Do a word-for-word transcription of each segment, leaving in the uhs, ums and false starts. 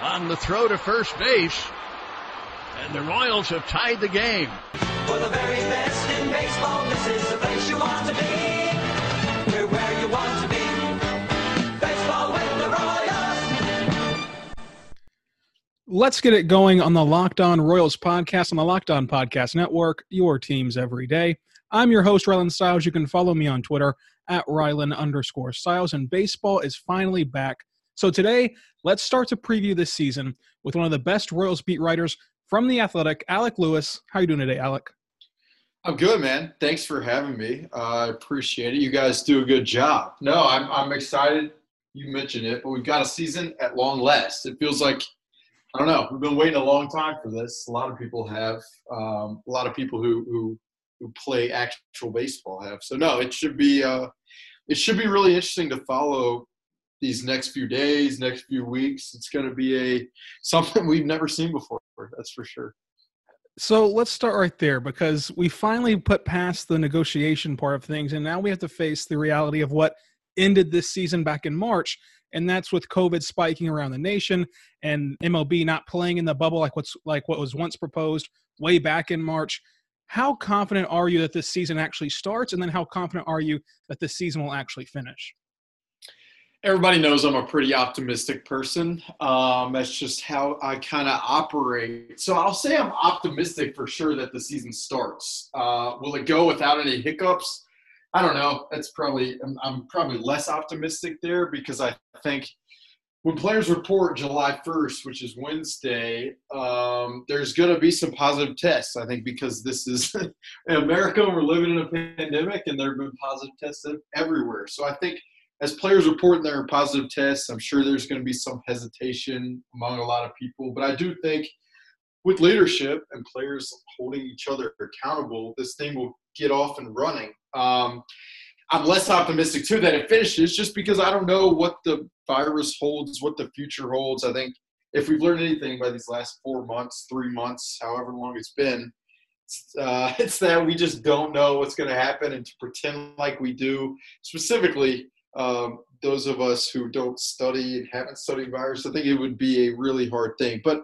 on the throw to first base. And the Royals have tied the game. For the very best in baseball, this is the place you want to be. We're where you want to be. Baseball with the Royals. Let's get it going on the Locked On Royals podcast on the Locked On Podcast Network, your teams every day. I'm your host, Rylan Stiles. You can follow me on Twitter at Rylan underscore Stiles, and baseball is finally back. So today, let's start to preview this season with one of the best Royals beat writers from The Athletic, Alec Lewis. How are you doing today, Alec? I'm good, man. Thanks for having me. I uh, appreciate it. You guys do a good job. No, I'm I'm excited. You mentioned it, but we've got a season at long last. It feels like, I don't know, we've been waiting a long time for this. A lot of people have. Um, a lot of people who, who who play actual baseball have. So no, it should be uh, it should be really interesting to follow these next few days, next few weeks. It's going to be a something we've never seen before. That's for sure. So let's start right there, because we finally put past the negotiation part of things, and now we have to face the reality of what ended this season back in March, and that's with COVID spiking around the nation and M L B not playing in the bubble like what's like what was once proposed way back in March. How confident are you that this season actually starts, and then how confident are you that this season will actually finish? Everybody knows I'm a pretty optimistic person. Um, that's just how I kind of operate. So I'll say I'm optimistic for sure that the season starts. Uh, will it go without any hiccups? I don't know. That's probably I'm, I'm probably less optimistic there, because I think when players report July first, which is Wednesday, um, there's going to be some positive tests, I think, because this is in America, we're living in a pandemic, and there have been positive tests everywhere. So I think as players report their positive tests, I'm sure there's going to be some hesitation among a lot of people. But I do think with leadership and players holding each other accountable, this thing will get off and running. Um, I'm less optimistic, too, that it finishes, just because I don't know what the virus holds, what the future holds. I think if we've learned anything by these last four months, three months, however long it's been, uh, it's that we just don't know what's going to happen, and to pretend like we do, specifically – Um, those of us who don't study and haven't studied virus, I think it would be a really hard thing. But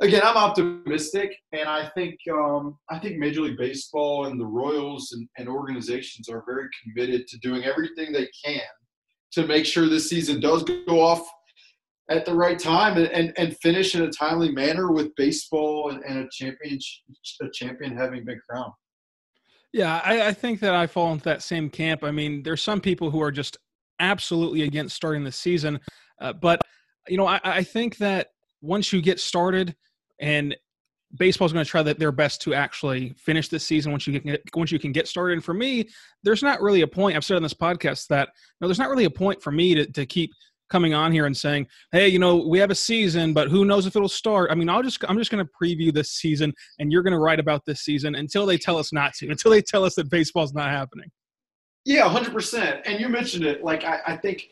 again, I'm optimistic, and I think um, I think Major League Baseball and the Royals and, and organizations are very committed to doing everything they can to make sure this season does go off at the right time and, and, and finish in a timely manner with baseball and, and a champion a champion having been crowned. Yeah, I, I think that I fall into that same camp. I mean, there's some people who are just absolutely against starting the season. Uh, but, you know, I, I think that once you get started, and baseball's going to try that their best to actually finish this season once you get, once you can get started. And for me, there's not really a point. I've said on this podcast that, you know, there's not really a point for me to, to keep coming on here and saying, hey, you know, we have a season, but who knows if it'll start. I mean, I'll just, I'm just going to preview this season, and you're going to write about this season until they tell us not to, until they tell us that baseball's not happening. Yeah, one hundred percent. And you mentioned it. Like, I, I think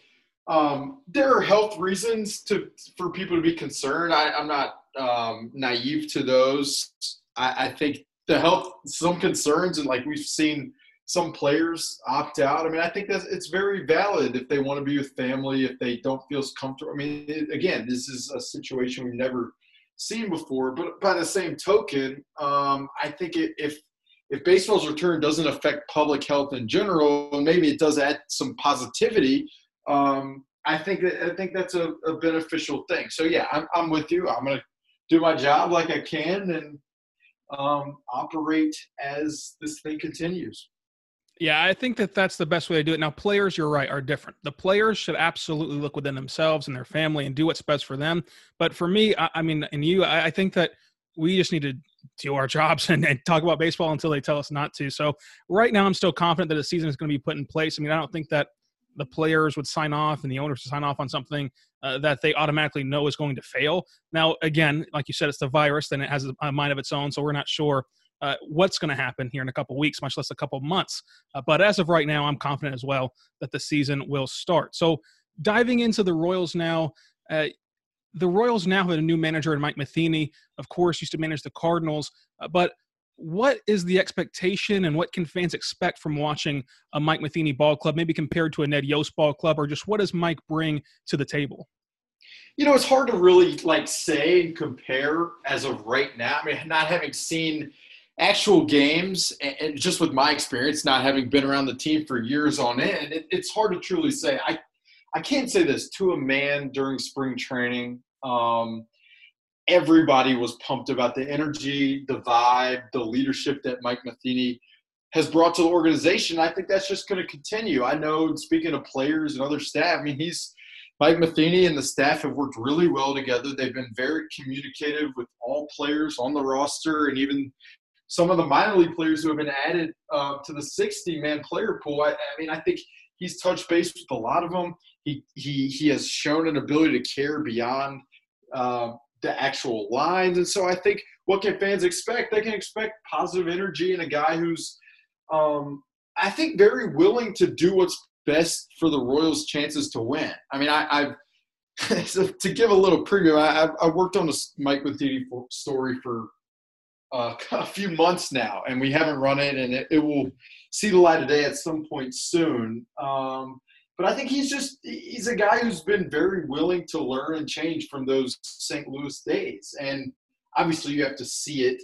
um, there are health reasons to for people to be concerned. I, I'm not um, naive to those. I, I think the health, some concerns, and like we've seen some players opt out. I mean, I think that's it's very valid if they want to be with family, if they don't feel comfortable. I mean, it, again, this is a situation we've never seen before. But by the same token, um, I think it, if – If baseball's return doesn't affect public health in general, maybe it does add some positivity. Um, I think that, I think that's a, a beneficial thing. So yeah, I'm, I'm with you. I'm gonna do my job like I can and um, operate as this thing continues. Yeah, I think that that's the best way to do it. Now, players, you're right, are different. The players should absolutely look within themselves and their family and do what's best for them. But for me, I, I mean, and you, I, I think that we just need to do our jobs and, and talk about baseball until they tell us not to. So right now I'm still confident that a season is going to be put in place. I mean, I don't think that the players would sign off and the owners would sign off on something uh, that they automatically know is going to fail. Now, again, like you said, it's the virus, then it has a mind of its own, so we're not sure uh, what's going to happen here in a couple weeks, much less a couple months. Uh, but as of right now, I'm confident as well that the season will start. So diving into the Royals now, uh, the Royals now have a new manager in Mike Matheny, of course, used to manage the Cardinals, uh, but what is the expectation and what can fans expect from watching a Mike Matheny ball club, maybe compared to a Ned Yost ball club, or just what does Mike bring to the table? You know, it's hard to really like say and compare as of right now. I mean, not having seen actual games and just with my experience, not having been around the team for years on end, it, it's hard to truly say. I, I can't say this to a man during spring training. Um, Everybody was pumped about the energy, the vibe, the leadership that Mike Matheny has brought to the organization. I think that's just going to continue. I know, speaking of players and other staff, I mean, he's Mike Matheny and the staff have worked really well together. They've been very communicative with all players on the roster and even some of the minor league players who have been added uh, to the sixty-man player pool. I, I mean, I think he's touched base with a lot of them. He he he has shown an ability to care beyond uh, – the actual lines. And so I think what can fans expect? They can expect positive energy and a guy who's, um, I think, very willing to do what's best for the Royals' chances to win. I mean, I, I've, so to give a little preview, I, I worked on a Mike Matheny story for uh, a few months now, and we haven't run it, and it, it will see the light of day at some point soon. Um, But I think he's just – he's a guy who's been very willing to learn and change from those Saint Louis days. And obviously you have to see it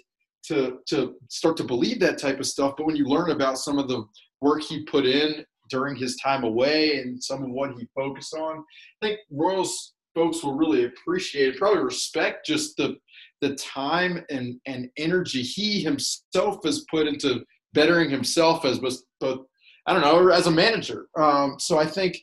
to to start to believe that type of stuff. But when you learn about some of the work he put in during his time away and some of what he focused on, I think Royals folks will really appreciate it, probably respect just the the time and, and energy he himself has put into bettering himself as both – I don't know, as a manager. Um, so I think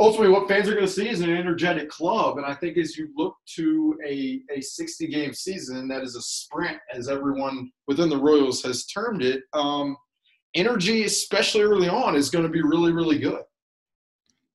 ultimately what fans are going to see is an energetic club. And I think as you look to a, a sixty-game season, that is a sprint, as everyone within the Royals has termed it, um, energy, especially early on, is going to be really, really good.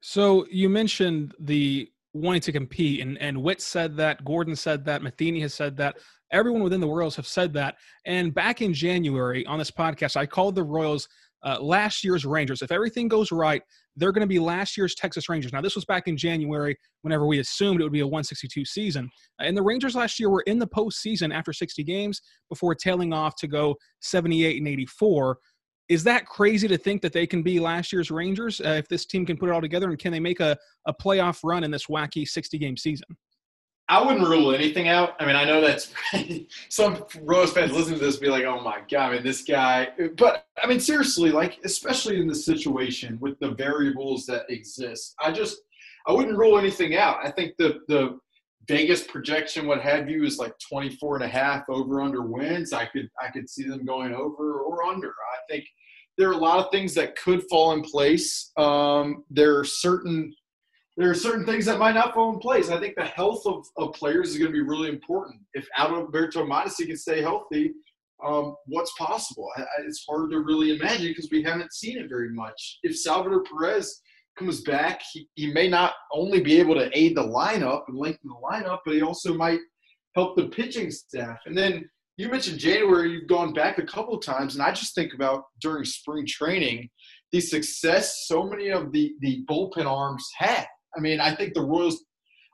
So you mentioned the wanting to compete, and, and Witt said that, Gordon said that, Matheny has said that. Everyone within the Royals have said that. And back in January on this podcast, I called the Royals – Uh, last year's Rangers. If everything goes right, they're going to be last year's Texas Rangers. Now, this was back in January whenever we assumed it would be a one sixty-two season. Uh, and the Rangers last year were in the postseason after sixty games before tailing off to go seventy-eight and eighty-four. Is that crazy to think that they can be last year's Rangers uh, if this team can put it all together? And can they make a, a playoff run in this wacky sixty-game season? I wouldn't rule anything out. I mean, I know that's – some Royals fans listening to this be like, oh, my God, I mean, this guy – but, I mean, seriously, like, especially in this situation with the variables that exist, I just – I wouldn't rule anything out. I think the, the Vegas projection, what have you, is like twenty-four and a half over-under wins. I could, I could see them going over or under. I think there are a lot of things that could fall in place. Um, there are certain – There are certain things that might not fall in place. I think the health of, of players is going to be really important. If Adalberto Mondesi can stay healthy, um, what's possible? I, it's hard to really imagine because we haven't seen it very much. If Salvador Perez comes back, he, he may not only be able to aid the lineup and lengthen the lineup, but he also might help the pitching staff. And then you mentioned January. You've gone back a couple of times, and I just think about during spring training, the success so many of the, the bullpen arms had. I mean, I think the Royals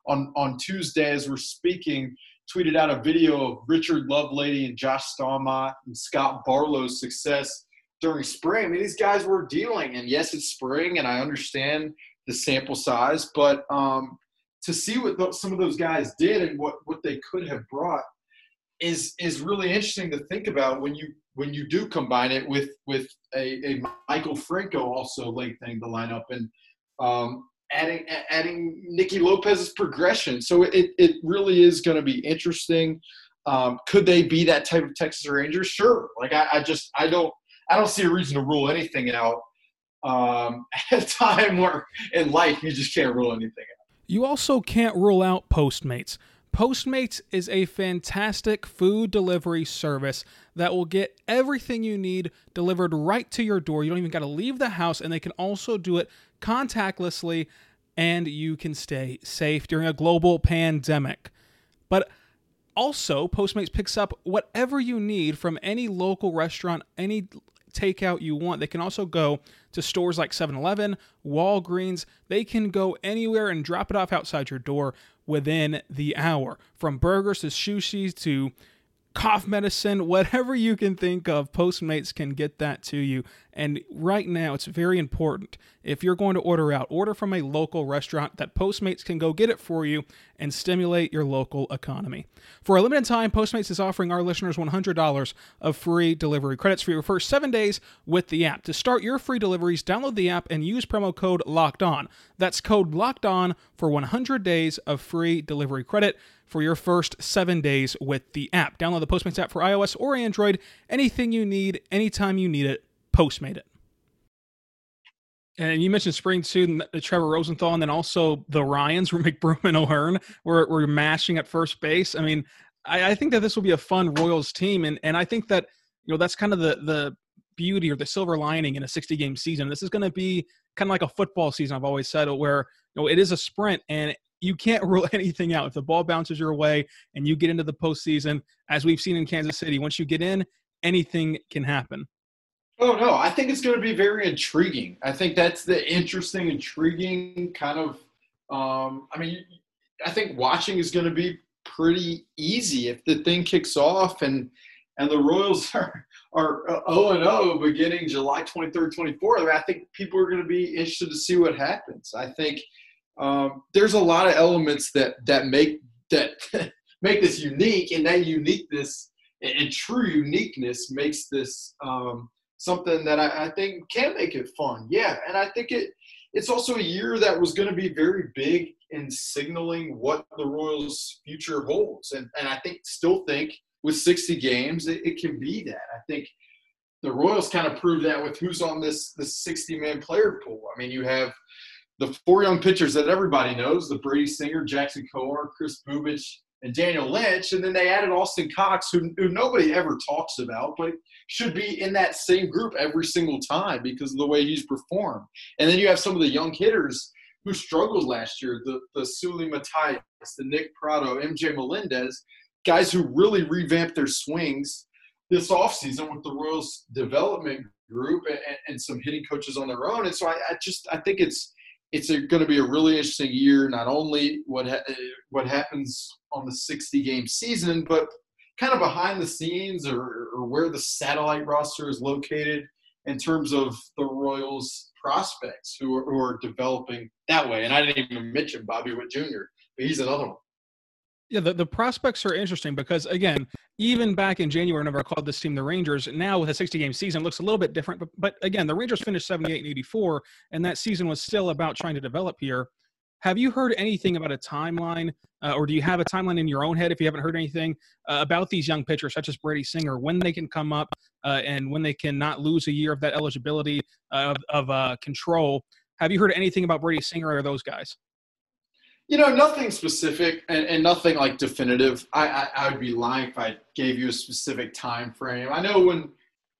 on, on Tuesday, as we're speaking, tweeted out a video of Richard Lovelady and Josh Stalma and Scott Barlow's success during spring. I mean, these guys were dealing, and yes, it's spring, and I understand the sample size, but um, to see what those, some of those guys did and what, what they could have brought is is really interesting to think about when you when you do combine it with with a, a Michael Franco also lengthening the lineup and um, adding adding Nicky Lopez's progression. So it, it really is going to be interesting. Um, could they be that type of Texas Rangers? Sure. Like I, I just I don't I don't see a reason to rule anything out um, at a time where in life you just can't rule anything out. You also can't rule out Postmates. Postmates is a fantastic food delivery service that will get everything you need delivered right to your door. You don't even got to leave the house, and they can also do it contactlessly, and you can stay safe during a global pandemic. But also, Postmates picks up whatever you need from any local restaurant, any takeout you want. They can also go to stores like seven eleven, Walgreens. They can go anywhere and drop it off outside your door within the hour. From burgers to sushi to cough medicine, whatever you can think of, Postmates can get that to you. And right now, it's very important. If you're going to order out, order from a local restaurant that Postmates can go get it for you and stimulate your local economy. For a limited time, Postmates is offering our listeners one hundred dollars of free delivery credits for your first seven days with the app. To start your free deliveries, download the app and use promo code LOCKEDON. That's code LOCKEDON for one hundred days of free delivery credit for your first seven days with the app. Download the Postmates app for iOS or Android. Anything you need, anytime you need it, Postmate it. And you mentioned spring too, and the Trevor Rosenthal, and then also the Ryans, where McBroom and O'Hearn were, were mashing at first base. I mean, I, I think that this will be a fun Royals team, and and I think that, you know, that's kind of the the beauty or the silver lining in a sixty-game season. This is going to be kind of like a football season, I've always said, where, you know, it is a sprint, and you can't rule anything out. If the ball bounces your way and you get into the postseason, as we've seen in Kansas City, once you get in, anything can happen. Oh, no, I think it's going to be very intriguing. I think that's the interesting, intriguing kind of um, – I mean, I think watching is going to be pretty easy if the thing kicks off and and the Royals are are oh and oh beginning July twenty-third, twenty-fourth. I mean, I think people are going to be interested to see what happens. I think – Um, there's a lot of elements that, that make that make this unique, and that uniqueness and true uniqueness makes this um, something that I, I think can make it fun. Yeah, and I think it it's also a year that was going to be very big in signaling what the Royals' future holds, and and I think still think with sixty games it, it can be that. I think the Royals kind of proved that with who's on this this sixty-man player pool. I mean, you have the four young pitchers that everybody knows, the Brady Singer, Jackson Coar, Chris Bubic, and Daniel Lynch, and then they added Austin Cox, who, who nobody ever talks about, but should be in that same group every single time because of the way he's performed. And then you have some of the young hitters who struggled last year, the, the Suley Matthias, the Nick Prado, M J Melendez, guys who really revamped their swings this offseason with the Royals development group and, and some hitting coaches on their own. And so I, I just I think it's – It's going to be a really interesting year, not only what ha- what happens on the sixty-game season, but kind of behind the scenes or, or where the satellite roster is located in terms of the Royals' prospects who are, who are developing that way. And I didn't even mention Bobby Witt Junior, but he's another one. Yeah, the, the prospects are interesting because, again, even back in January, whenever I called this team the Rangers, now with a sixty-game season, it looks a little bit different. But, but, again, the Rangers finished seventy-eight and eighty-four, and that season was still about trying to develop here. Have you heard anything about a timeline, uh, or do you have a timeline in your own head if you haven't heard anything uh, about these young pitchers, such as Brady Singer, when they can come up uh, and when they can not lose a year of that eligibility uh, of, of uh, control? Have you heard anything about Brady Singer or those guys? You know, nothing specific and, and nothing like definitive. I, I I would be lying if I gave you a specific time frame. I know when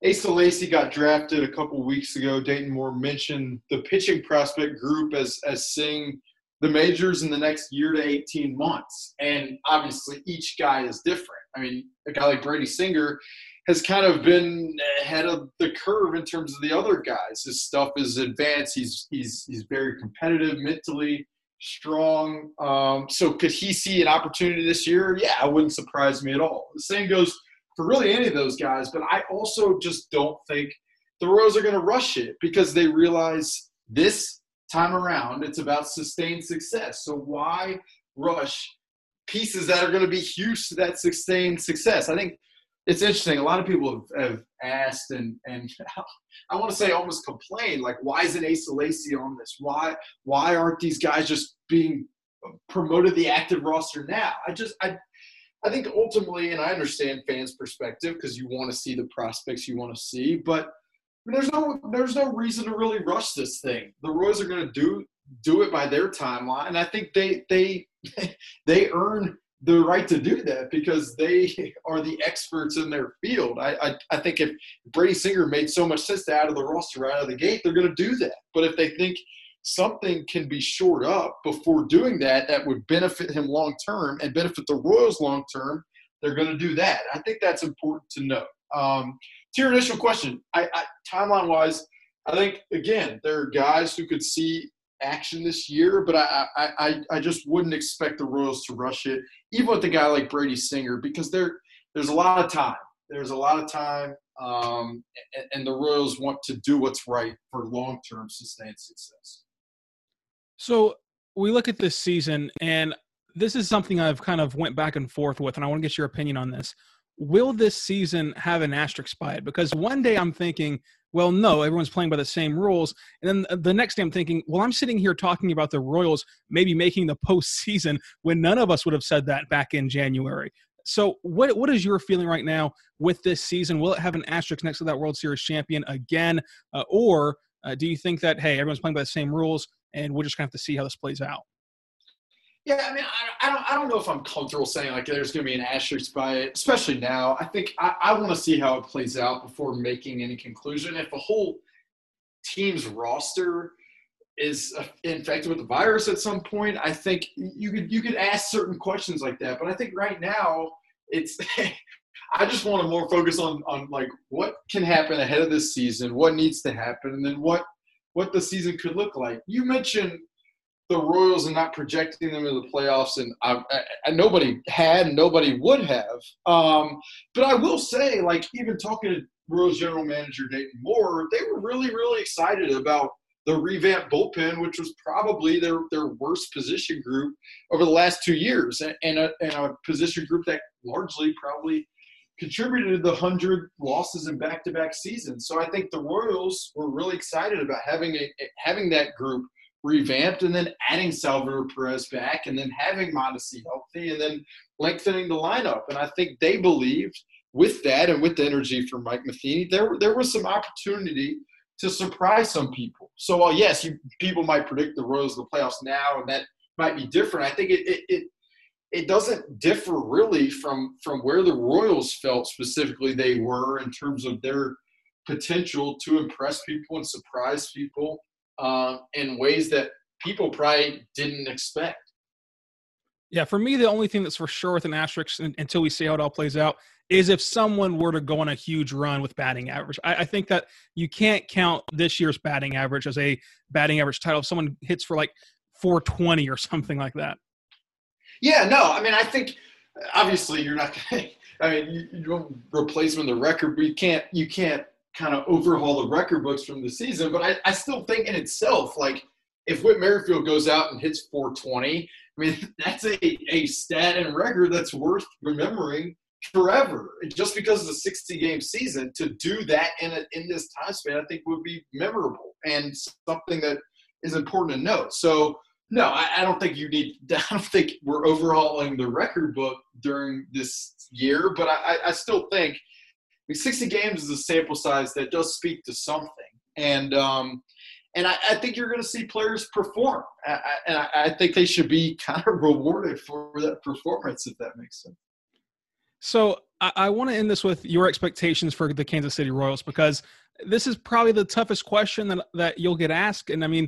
Ace Lacey got drafted a couple weeks ago, Dayton Moore mentioned the pitching prospect group as as seeing the majors in the next year to eighteen months. And obviously each guy is different. I mean, a guy like Brady Singer has kind of been ahead of the curve in terms of the other guys. His stuff is advanced. He's he's he's very competitive mentally. Strong. Um, so could he see an opportunity this year? Yeah, it wouldn't surprise me at all. The same goes for really any of those guys, but I also just don't think the Royals are going to rush it because they realize this time around it's about sustained success. So why rush pieces that are going to be huge to that sustained success? I think it's interesting. A lot of people have, have asked and and I want to say almost complained, like, why isn't Ace Lacey on this? Why why aren't these guys just being promoted to the active roster now? I just I I think ultimately, and I understand fans' perspective because you want to see the prospects you want to see, but there's no there's no reason to really rush this thing. The Royals are going to do do it by their timeline, and I think they they they earn the right to do that because they are the experts in their field. I, I, I think if Brady Singer made so much sense to out of the roster, right out of the gate, they're going to do that. But if they think something can be shored up before doing that, that would benefit him long-term and benefit the Royals long-term, they're going to do that. I think that's important to know. Um, to your initial question, I, I, timeline-wise, I think, again, there are guys who could see action this year, but I, I, I just wouldn't expect the Royals to rush it, even with a guy like Brady Singer, because there there's a lot of time. There's a lot of time, um, and, and the Royals want to do what's right for long-term sustained success. So we look at this season, and this is something I've kind of went back and forth with, and I want to get your opinion on this. Will this season have an asterisk by it? Because one day I'm thinking, well, no, everyone's playing by the same rules. And then the next day I'm thinking, well, I'm sitting here talking about the Royals maybe making the postseason when none of us would have said that back in January. So what what is your feeling right now with this season? Will it have an asterisk next to that World Series champion again? Uh, or uh, do you think that, hey, everyone's playing by the same rules and we're just going to have to see how this plays out? Yeah, I mean, I, I don't I don't know if I'm comfortable saying, like, there's going to be an asterisk by it, especially now. I think I, I want to see how it plays out before making any conclusion. If a whole team's roster is infected with the virus at some point, I think you could you could ask certain questions like that. But I think right now it's – I just want to more focus on, on, like, what can happen ahead of this season, what needs to happen, and then what, what the season could look like. You mentioned – the Royals are not projecting them into the playoffs, and I, I, I, nobody had and nobody would have. Um, but I will say, like, even talking to Royals general manager Dayton Moore, they were really, really excited about the revamped bullpen, which was probably their, their worst position group over the last two years, and, and, a, and a position group that largely probably contributed to the one hundred losses in back-to-back seasons. So I think the Royals were really excited about having a, having that group revamped, and then adding Salvador Perez back, and then having Mondesi healthy, and then lengthening the lineup. And I think they believed with that and with the energy from Mike Matheny, there there was some opportunity to surprise some people. So while, yes, you, people might predict the Royals in the playoffs now, and that might be different, I think it it it, it doesn't differ really from, from where the Royals felt specifically they were in terms of their potential to impress people and surprise people Uh, in ways that people probably didn't expect. Yeah, for me, the only thing that's for sure with an asterisk until we see how it all plays out is if someone were to go on a huge run with batting average. I, I think that you can't count this year's batting average as a batting average title if someone hits for like four twenty or something like that. Yeah, no, I mean, I think obviously you're not going to – I mean, you, you don't replace them in the record, but you can't – you can't kind of overhaul the record books from the season. But I, I still think in itself, like, if Whit Merrifield goes out and hits four twenty, I mean, that's a, a stat and record that's worth remembering forever. Just because it's a sixty-game season, to do that in a, in this time span, I think would be memorable and something that is important to note. So, no, I, I don't think you need – I don't think we're overhauling the record book during this year, but I, I still think – sixty games is a sample size that does speak to something, and um, and I, I think you're going to see players perform, I, I, and I, I think they should be kind of rewarded for that performance, if that makes sense. So I, I want to end this with your expectations for the Kansas City Royals, because this is probably the toughest question that, that you'll get asked, and I mean,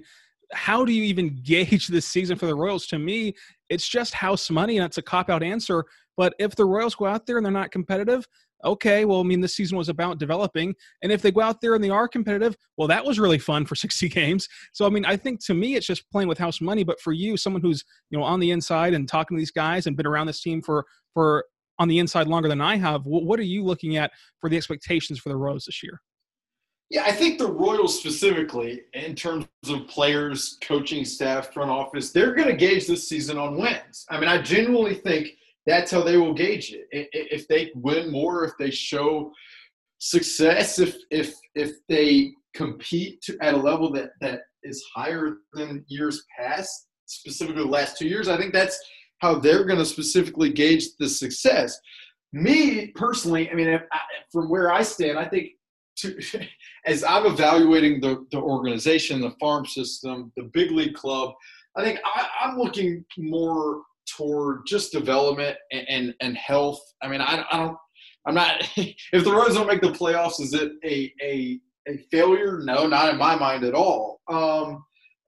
how do you even gauge this season for the Royals? To me, it's just house money, and it's a cop-out answer, but if the Royals go out there and they're not competitive, okay, well, I mean, this season was about developing. And if they go out there and they are competitive, well, that was really fun for sixty games. So, I mean, I think to me, it's just playing with house money. But for you, someone who's, you know, on the inside and talking to these guys and been around this team for, for on the inside longer than I have, what are you looking at for the expectations for the Royals this year? Yeah, I think the Royals specifically, in terms of players, coaching staff, front office, they're going to gauge this season on wins. I mean, I genuinely think that's how they will gauge it. If they win more, if they show success, if if if they compete to, at a level that, that is higher than years past, specifically the last two years, I think that's how they're going to specifically gauge the success. Me, personally, I mean, if I, from where I stand, I think to, as I'm evaluating the, the organization, the farm system, the big league club, I think I, I'm looking more – toward just development and, and, and health. I mean, I, I don't – I'm not – if the Royals don't make the playoffs, is it a, a, a failure? No, not in my mind at all. Um,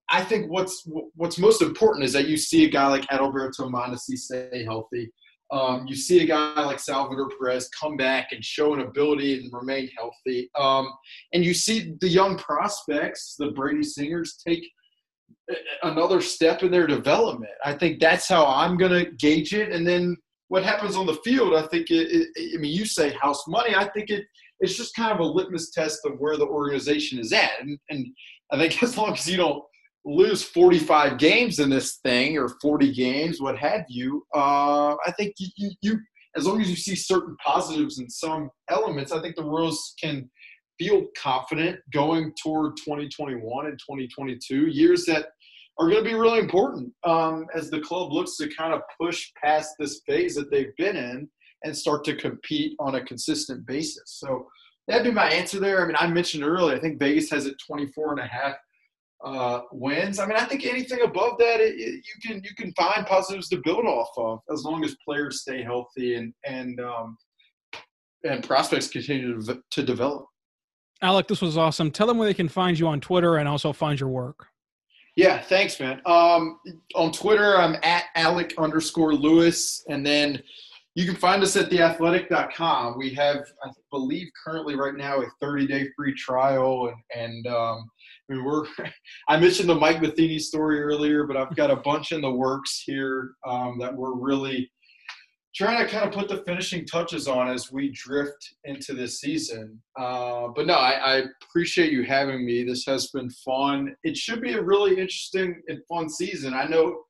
I think what's what's most important is that you see a guy like Adalberto Mondesi stay healthy. Um, you see a guy like Salvador Perez come back and show an ability and remain healthy. Um, and you see the young prospects, the Brady Singers, take another step in their development. I think that's how I'm going to gauge it. And then what happens on the field, I think it, it, I mean, you say house money. I think it it's just kind of a litmus test of where the organization is at. And, and I think as long as you don't lose forty-five games in this thing or forty games, what have you, uh, I think you, you, you, as long as you see certain positives in some elements, I think the Royals can feel confident going toward twenty twenty-one and twenty twenty-two, years that are going to be really important um, as the club looks to kind of push past this phase that they've been in and start to compete on a consistent basis. So that'd be my answer there. I mean, I mentioned earlier, I think Vegas has it twenty-four and a half Uh, wins. I mean, I think anything above that, it, it, you can you can find positives to build off of, as long as players stay healthy and and um, and prospects continue to, to develop. Alec, this was awesome. Tell them where they can find you on Twitter and also find your work. Yeah, thanks, man. Um, on Twitter, I'm at Alec underscore Lewis, and then you can find us at the athletic dot com. We have, I believe, currently right now a thirty-day free trial, and and um, I mean, we're. I mentioned the Mike Matheny story earlier, but I've got a bunch in the works here um, that we're really trying to kind of put the finishing touches on as we drift into this season. Uh, but no, I, I appreciate you having me. This has been fun. It should be a really interesting and fun season. I know.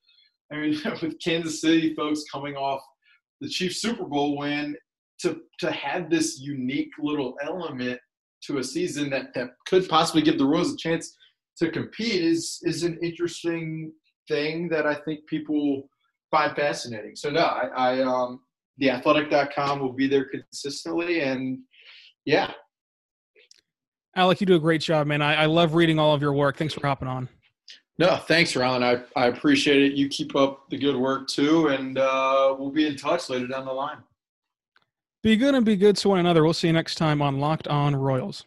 I mean, with Kansas City folks coming off the Chiefs Super Bowl win, to to have this unique little element to a season that, that could possibly give the Royals a chance to compete is is an interesting thing that I think people find fascinating. So no, I, I um, the athletic dot com will be there consistently, and yeah. Alec, you do a great job, man. I, I love reading all of your work. Thanks for hopping on. No, thanks, Rylan. I, I appreciate it. You keep up the good work too, and uh, we'll be in touch later down the line. Be good and be good to one another. We'll see you next time on Locked On Royals.